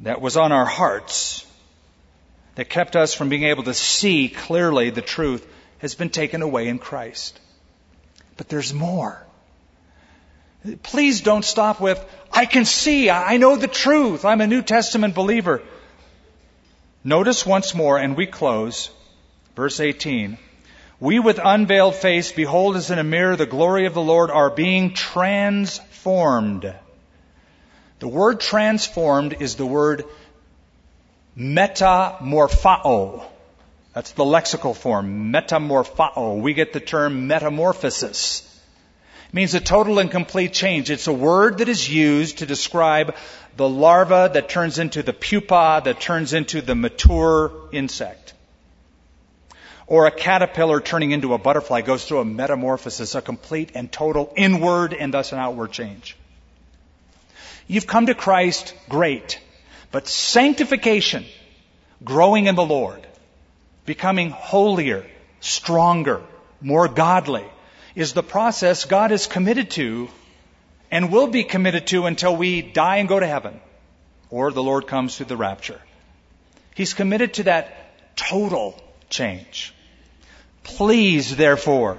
that was on our hearts, that kept us from being able to see clearly the truth, has been taken away in Christ. But there's more. Please don't stop with, I can see, I know the truth, I'm a New Testament believer. Notice once more, and we close, verse eighteen. We with unveiled face, behold as in a mirror the glory of the Lord, are being transformed. The word transformed is the word metamorphao. That's the lexical form, metamorphao. We get the term metamorphosis. means a total and complete change. It's a word that is used to describe the larva that turns into the pupa, that turns into the mature insect. Or a caterpillar turning into a butterfly goes through a metamorphosis, a complete and total inward and thus an outward change. You've come to Christ, great. But sanctification, growing in the Lord, becoming holier, stronger, more godly, is the process God is committed to and will be committed to until we die and go to heaven, or the Lord comes through the rapture. He's committed to that total change. Please, therefore,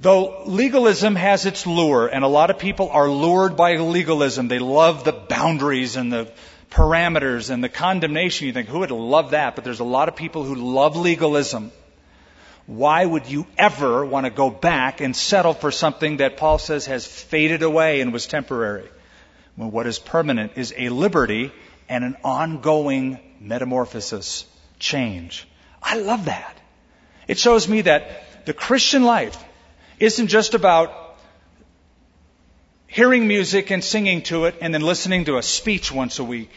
though legalism has its lure, and a lot of people are lured by legalism, they love the boundaries and the parameters and the condemnation. You think, who would love that? But there's a lot of people who love legalism. Why would you ever want to go back and settle for something that Paul says has faded away and was temporary? When what is permanent is a liberty and an ongoing metamorphosis, change. I love that. It shows me that the Christian life isn't just about hearing music and singing to it and then listening to a speech once a week.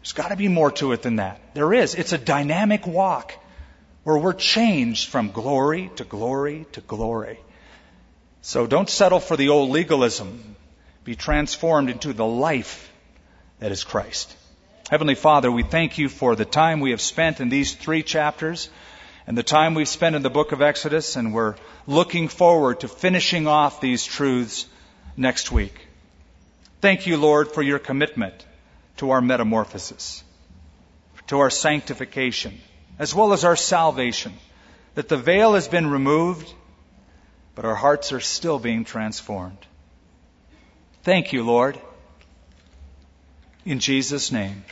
There's got to be more to it than that. There is. It's a dynamic walk where we're changed from glory to glory to glory. So don't settle for the old legalism. Be transformed into the life that is Christ. Heavenly Father, we thank you for the time we have spent in these three chapters and the time we've spent in the book of Exodus, and we're looking forward to finishing off these truths next week. Thank you, Lord, for your commitment to our metamorphosis, to our sanctification, as well as our salvation, that the veil has been removed, but our hearts are still being transformed. Thank you, Lord. In Jesus' name,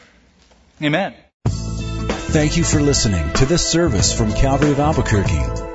amen. Thank you for listening to this service from Calvary of Albuquerque.